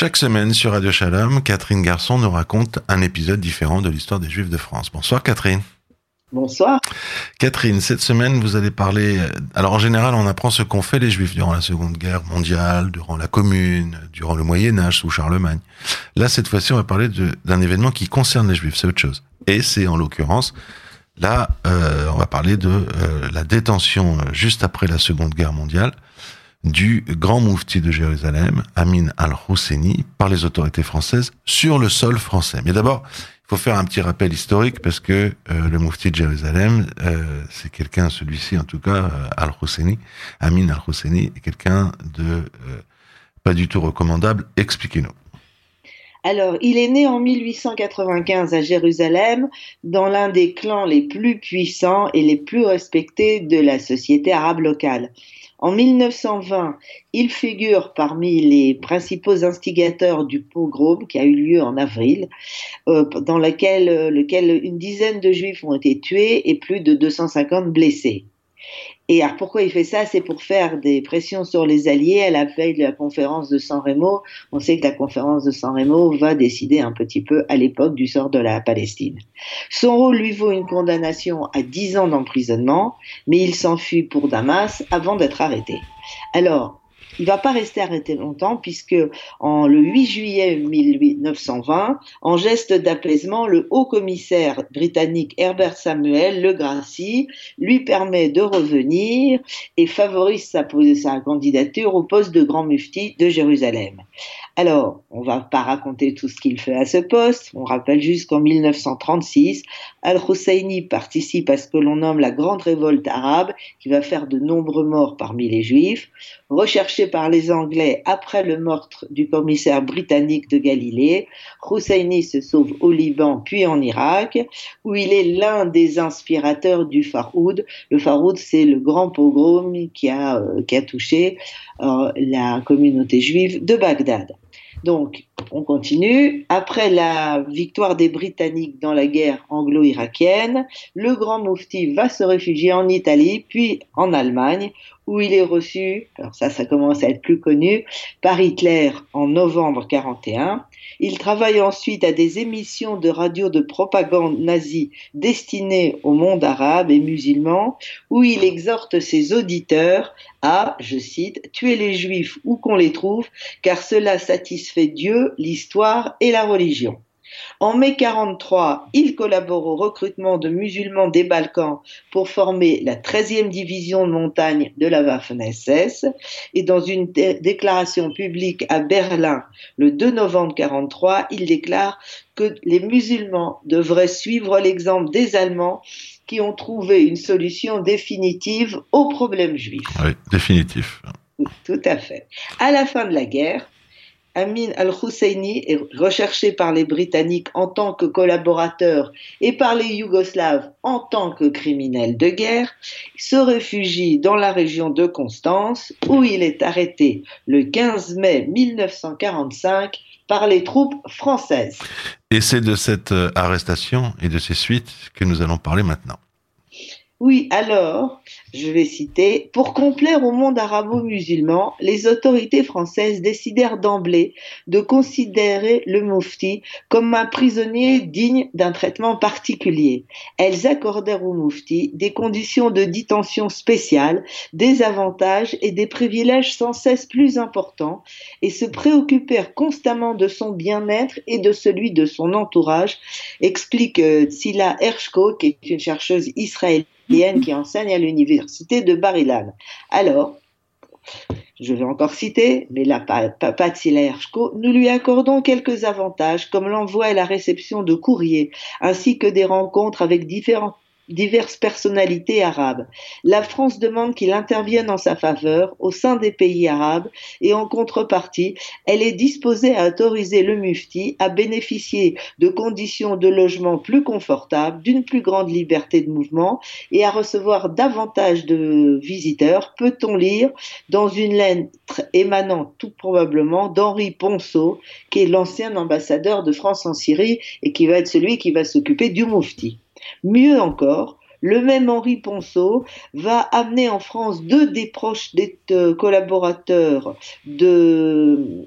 Chaque semaine sur Radio Shalom, Catherine Garçon nous raconte un épisode différent de l'histoire des Juifs de France. Bonsoir Catherine. Bonsoir. Catherine, cette semaine, vous allez parler... Alors, en général, on apprend ce qu'ont fait les Juifs durant la Seconde Guerre mondiale, durant la Commune, durant le Moyen-Âge, sous Charlemagne. Là, cette fois-ci, on va parler d'un événement qui concerne les Juifs, c'est autre chose. Et c'est, en l'occurrence, là, on va parler de la détention, juste après la Seconde Guerre mondiale, du Grand Mufti de Jérusalem, Amin al-Husseini, par les autorités françaises, sur le sol français. Mais d'abord... il faut faire un petit rappel historique parce que le Mufti de Jérusalem, c'est quelqu'un, celui-ci en tout cas, al-Husseini, Amin al-Husseini, est quelqu'un de pas du tout recommandable. Expliquez-nous. Alors, il est né en 1895 à Jérusalem, dans l'un des clans les plus puissants et les plus respectés de la société arabe locale. En 1920, il figure parmi les principaux instigateurs du pogrom qui a eu lieu en avril, dans lequel une dizaine de Juifs ont été tués et plus de 250 blessés. Et alors pourquoi il fait ça? C'est pour faire des pressions sur les alliés à la veille de la conférence de San Remo. On sait que la conférence de San Remo va décider un petit peu à l'époque du sort de la Palestine. Son rôle lui vaut une condamnation à 10 ans d'emprisonnement, mais il s'enfuit pour Damas avant d'être arrêté. Alors, il ne va pas rester arrêté longtemps puisque le 8 juillet 1920, en geste d'apaisement, le haut commissaire britannique Herbert Samuel, le gracie, lui permet de revenir et favorise sa candidature au poste de grand mufti de Jérusalem. Alors, on ne va pas raconter tout ce qu'il fait à ce poste. On rappelle juste qu'en 1936, al-Husseini participe à ce que l'on nomme la grande révolte arabe qui va faire de nombreux morts parmi les Juifs. Recherché par les Anglais après le meurtre du commissaire britannique de Galilée, Husseini se sauve au Liban puis en Irak, où il est l'un des inspirateurs du Faroud. Le Faroud, c'est le grand pogrom qui a touché la communauté juive de Bagdad. Donc, on continue. Après la victoire des Britanniques dans la guerre anglo-irakienne, le grand mufti va se réfugier en Italie, puis en Allemagne, où il est reçu, alors ça commence à être plus connu, par Hitler en novembre 1941. Il travaille ensuite à des émissions de radio de propagande nazie destinées au monde arabe et musulman, où il exhorte ses auditeurs à, je cite, « tuer les Juifs où qu'on les trouve, car cela satisfait Dieu, l'histoire et la religion ». En mai 1943, il collabore au recrutement de musulmans des Balkans pour former la 13e division de montagne de la Waffen-SS et dans une déclaration publique à Berlin le 2 novembre 1943, il déclare que les musulmans devraient suivre l'exemple des Allemands qui ont trouvé une solution définitive au problème juif. Oui, définitif. Tout à fait. À la fin de la guerre, Amin al-Husseini est recherché par les Britanniques en tant que collaborateur et par les Yougoslaves en tant que criminel de guerre, se réfugie dans la région de Constance où il est arrêté le 15 mai 1945 par les troupes françaises. Et c'est de cette arrestation et de ses suites que nous allons parler maintenant. Oui, alors, je vais citer, « Pour complaire au monde arabo-musulman, les autorités françaises décidèrent d'emblée de considérer le mufti comme un prisonnier digne d'un traitement particulier. Elles accordèrent au mufti des conditions de détention spéciales, des avantages et des privilèges sans cesse plus importants et se préoccupèrent constamment de son bien-être et de celui de son entourage », explique Tzila Hershko, qui est une chercheuse israélienne qui enseigne à l'université de Bar-Ilan. Alors, je vais encore citer, mais là, papa Tzila Hershko, nous lui accordons quelques avantages comme l'envoi et la réception de courriers, ainsi que des rencontres avec diverses personnalités arabes. La France demande qu'il intervienne en sa faveur au sein des pays arabes et en contrepartie, elle est disposée à autoriser le mufti à bénéficier de conditions de logement plus confortables, d'une plus grande liberté de mouvement et à recevoir davantage de visiteurs, peut-on lire dans une lettre émanant tout probablement d'Henri Ponsot, qui est l'ancien ambassadeur de France en Syrie et qui va être celui qui va s'occuper du mufti. Mieux encore, le même Henri Ponsot va amener en France deux des proches des collaborateurs de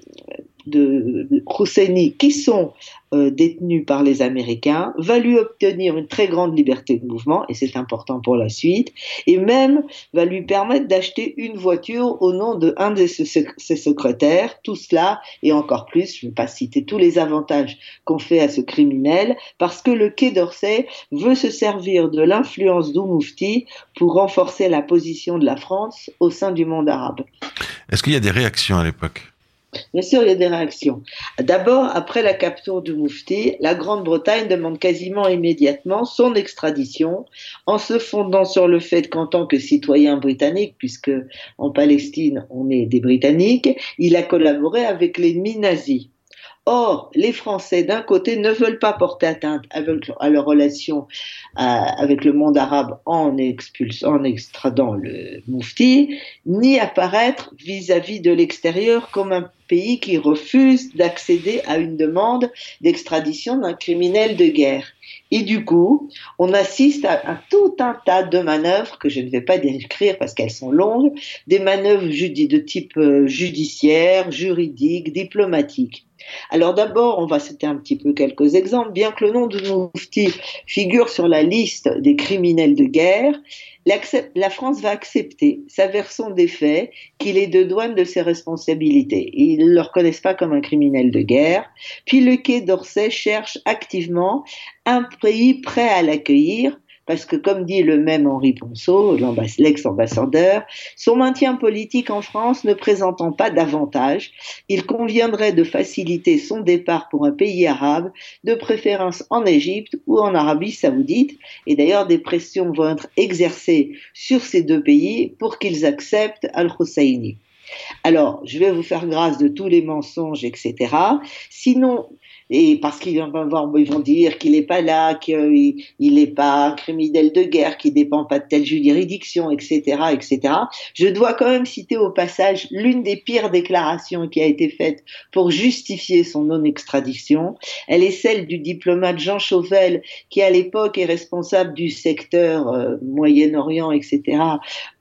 de Husseini qui sont détenus par les Américains va lui obtenir une très grande liberté de mouvement, et c'est important pour la suite, et même va lui permettre d'acheter une voiture au nom de un de ses secrétaires. Tout cela et encore plus, je ne vais pas citer tous les avantages qu'on fait à ce criminel, parce que le Quai d'Orsay veut se servir de l'influence d'Oumufti pour renforcer la position de la France au sein du monde arabe. Est-ce qu'il y a des réactions à l'époque ? Bien sûr, il y a des réactions. D'abord, après la capture du Mufti, la Grande-Bretagne demande quasiment immédiatement son extradition, en se fondant sur le fait qu'en tant que citoyen britannique, puisque en Palestine on est des Britanniques, il a collaboré avec l'ennemi nazi. Or, les Français, d'un côté, ne veulent pas porter atteinte à leur relation avec le monde arabe en extradant le Mufti, ni apparaître vis-à-vis de l'extérieur comme un pays qui refuse d'accéder à une demande d'extradition d'un criminel de guerre. Et du coup, on assiste à tout un tas de manœuvres que je ne vais pas décrire parce qu'elles sont longues, des manœuvres de type judiciaire, juridique, diplomatique. Alors d'abord, on va citer un petit peu quelques exemples. Bien que le nom de Mufti figure sur la liste des criminels de guerre, la France va accepter sa version des faits, qu'il est de douane de ses responsabilités. Ils ne le reconnaissent pas comme un criminel de guerre. Puis le Quai d'Orsay cherche activement un pays prêt à l'accueillir, parce que, comme dit le même Henri Ponsot, l'ex-ambassadeur, son maintien politique en France ne présentant pas d'avantage, il conviendrait de faciliter son départ pour un pays arabe, de préférence en Égypte ou en Arabie Saoudite. Et d'ailleurs, des pressions vont être exercées sur ces deux pays pour qu'ils acceptent al-Husseini. Alors, je vais vous faire grâce de tous les mensonges, etc. Sinon, et parce qu'ils vont dire qu'il n'est pas là, qu'il n'est pas un criminel de guerre, qu'il ne dépend pas de telle juridiction, etc., etc. Je dois quand même citer au passage l'une des pires déclarations qui a été faite pour justifier son non-extradition. Elle est celle du diplomate Jean Chauvel, qui à l'époque est responsable du secteur Moyen-Orient, etc.,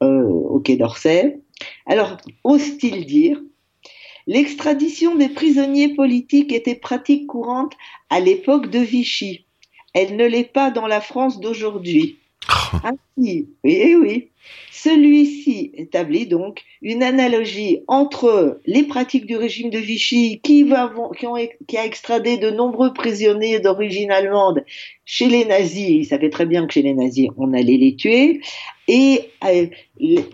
au Quai d'Orsay. Alors, ose-t-il dire, l'extradition des prisonniers politiques était pratique courante à l'époque de Vichy. Elle ne l'est pas dans la France d'aujourd'hui. Ainsi, oui, celui-ci établit donc une analogie entre les pratiques du régime de Vichy qui a extradé de nombreux prisonniers d'origine allemande chez les nazis. Il savait très bien que chez les nazis, on allait les tuer. Et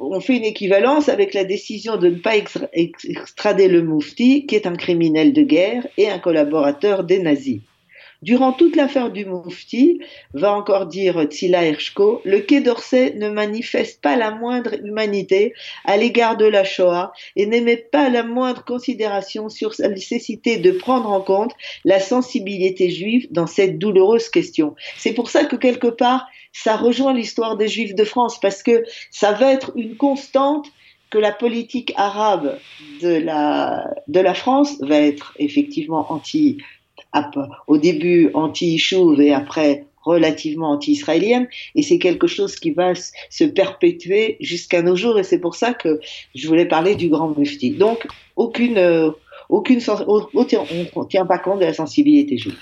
on fait une équivalence avec la décision de ne pas extrader le Mufti, qui est un criminel de guerre et un collaborateur des nazis. Durant toute l'affaire du Mufti, va encore dire Tzila Hershko, le Quai d'Orsay ne manifeste pas la moindre humanité à l'égard de la Shoah et n'émet pas la moindre considération sur sa nécessité de prendre en compte la sensibilité juive dans cette douloureuse question. C'est pour ça que quelque part, ça rejoint l'histoire des Juifs de France, parce que ça va être une constante que la politique arabe de la France va être effectivement au début anti-Yishuv et après relativement anti-israélienne, et c'est quelque chose qui va se perpétuer jusqu'à nos jours, et c'est pour ça que je voulais parler du Grand Mufti. Donc, on ne tient pas compte de la sensibilité juive.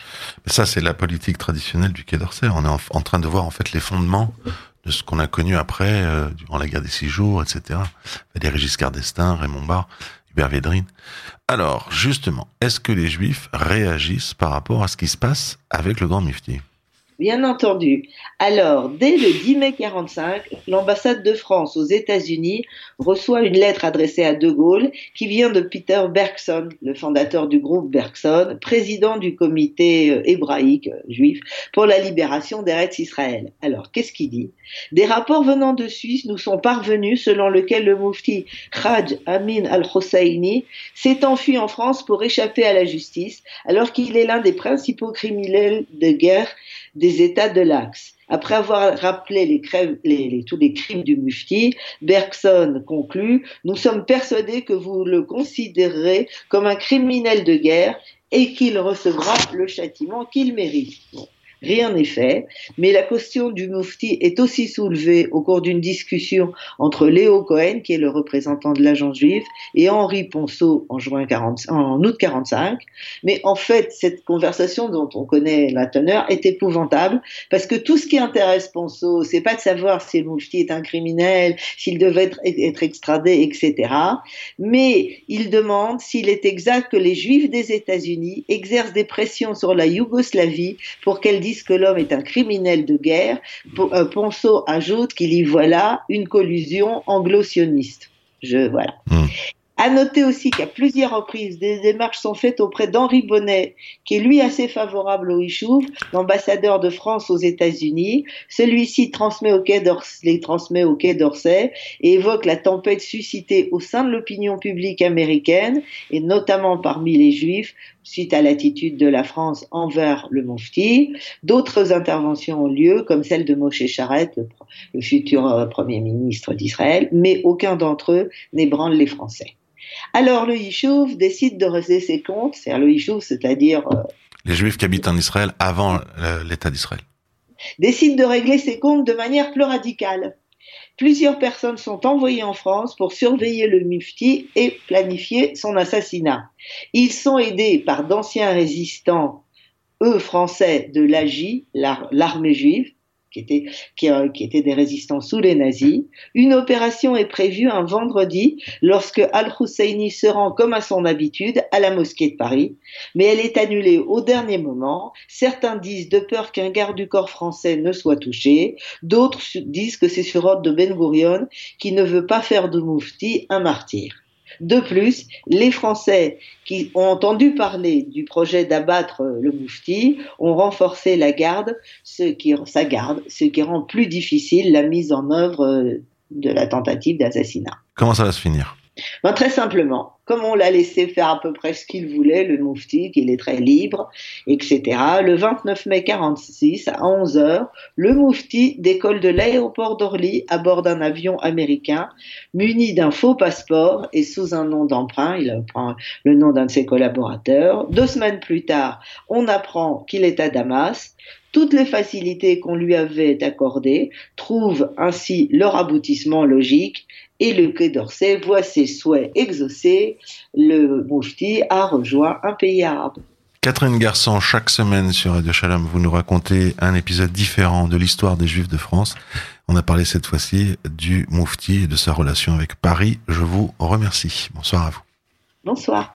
Ça, c'est la politique traditionnelle du Quai d'Orsay. On est en train de voir en fait les fondements de ce qu'on a connu après, durant la guerre des 6 jours, etc. Valéry Giscard d'Estaing, Raymond Barre, Hubert Védrine. Alors, justement, est-ce que les Juifs réagissent par rapport à ce qui se passe avec le Grand Mufti ? Bien entendu. Alors, dès le 10 mai 1945, l'ambassade de France aux États-Unis reçoit une lettre adressée à De Gaulle qui vient de Peter Bergson, le fondateur du groupe Bergson, président du comité hébraïque juif pour la libération d'Eretz Israël. Alors, qu'est-ce qu'il dit ? Des rapports venant de Suisse nous sont parvenus selon lesquels le Mufti Haj Amin al-Husseini s'est enfui en France pour échapper à la justice, alors qu'il est l'un des principaux criminels de guerre des États de l'Axe. Après avoir rappelé tous les crimes du Mufti, Bergson conclut « Nous sommes persuadés que vous le considérez comme un criminel de guerre et qu'il recevra le châtiment qu'il mérite. » rien n'est fait, mais la question du Mufti est aussi soulevée au cours d'une discussion entre Léo Cohen, qui est le représentant de l'agence juive, et Henri Ponsot en août 1945. Mais en fait, cette conversation dont on connaît la teneur est épouvantable, parce que tout ce qui intéresse Ponsot, c'est pas de savoir si le Mufti est un criminel, s'il devait être extradé, etc. Mais il demande s'il est exact que les Juifs des États-Unis exercent des pressions sur la Yougoslavie pour qu'elle dise que l'homme est un criminel de guerre. Ponsot ajoute qu'il y voit là une collusion anglo-sioniste. Voilà. À noter aussi qu'à plusieurs reprises, des démarches sont faites auprès d'Henri Bonnet, qui est lui assez favorable au Hichouv, l'ambassadeur de France aux États-Unis. Celui-ci les transmet au Quai d'Orsay et évoque la tempête suscitée au sein de l'opinion publique américaine, et notamment parmi les Juifs, suite à l'attitude de la France envers le Mufti. D'autres interventions ont lieu, comme celle de Moshe Sharett, le futur Premier ministre d'Israël, mais aucun d'entre eux n'ébranle les Français. Alors le Yishuv décide de régler ses comptes, c'est-à-dire le Yishuv, c'est-à-dire... les Juifs qui habitent en Israël avant l'État d'Israël. Décide de régler ses comptes de manière plus radicale. Plusieurs personnes sont envoyées en France pour surveiller le Mufti et planifier son assassinat. Ils sont aidés par d'anciens résistants, eux français, de l'AJ, l'armée juive, qui étaient des résistants sous les nazis. Une opération est prévue un vendredi lorsque al-Husseini se rend, comme à son habitude, à la mosquée de Paris, mais elle est annulée au dernier moment. Certains disent de peur qu'un garde du corps français ne soit touché, d'autres disent que c'est sur ordre de Ben Gurion qui ne veut pas faire de Mufti un martyr. De plus, les Français qui ont entendu parler du projet d'abattre le Mufti ont renforcé sa garde, ce qui rend plus difficile la mise en œuvre de la tentative d'assassinat. Comment ça va se finir ? Ben, très simplement, comme on l'a laissé faire à peu près ce qu'il voulait, le Mufti, qu'il est très libre, etc. Le 29 mai 1946, à 11h, le Mufti décolle de l'aéroport d'Orly à bord d'un avion américain, muni d'un faux passeport et sous un nom d'emprunt. Il prend le nom d'un de ses collaborateurs. 2 semaines plus tard, on apprend qu'il est à Damas. Toutes les facilités qu'on lui avait accordées trouvent ainsi leur aboutissement logique, et le Quai d'Orsay voit ses souhaits exaucés. Le Mufti a rejoint un pays arabe. Catherine Garçon, chaque semaine sur Radio Shalom, vous nous racontez un épisode différent de l'histoire des Juifs de France. On a parlé cette fois-ci du Mufti et de sa relation avec Paris. Je vous remercie. Bonsoir à vous. Bonsoir.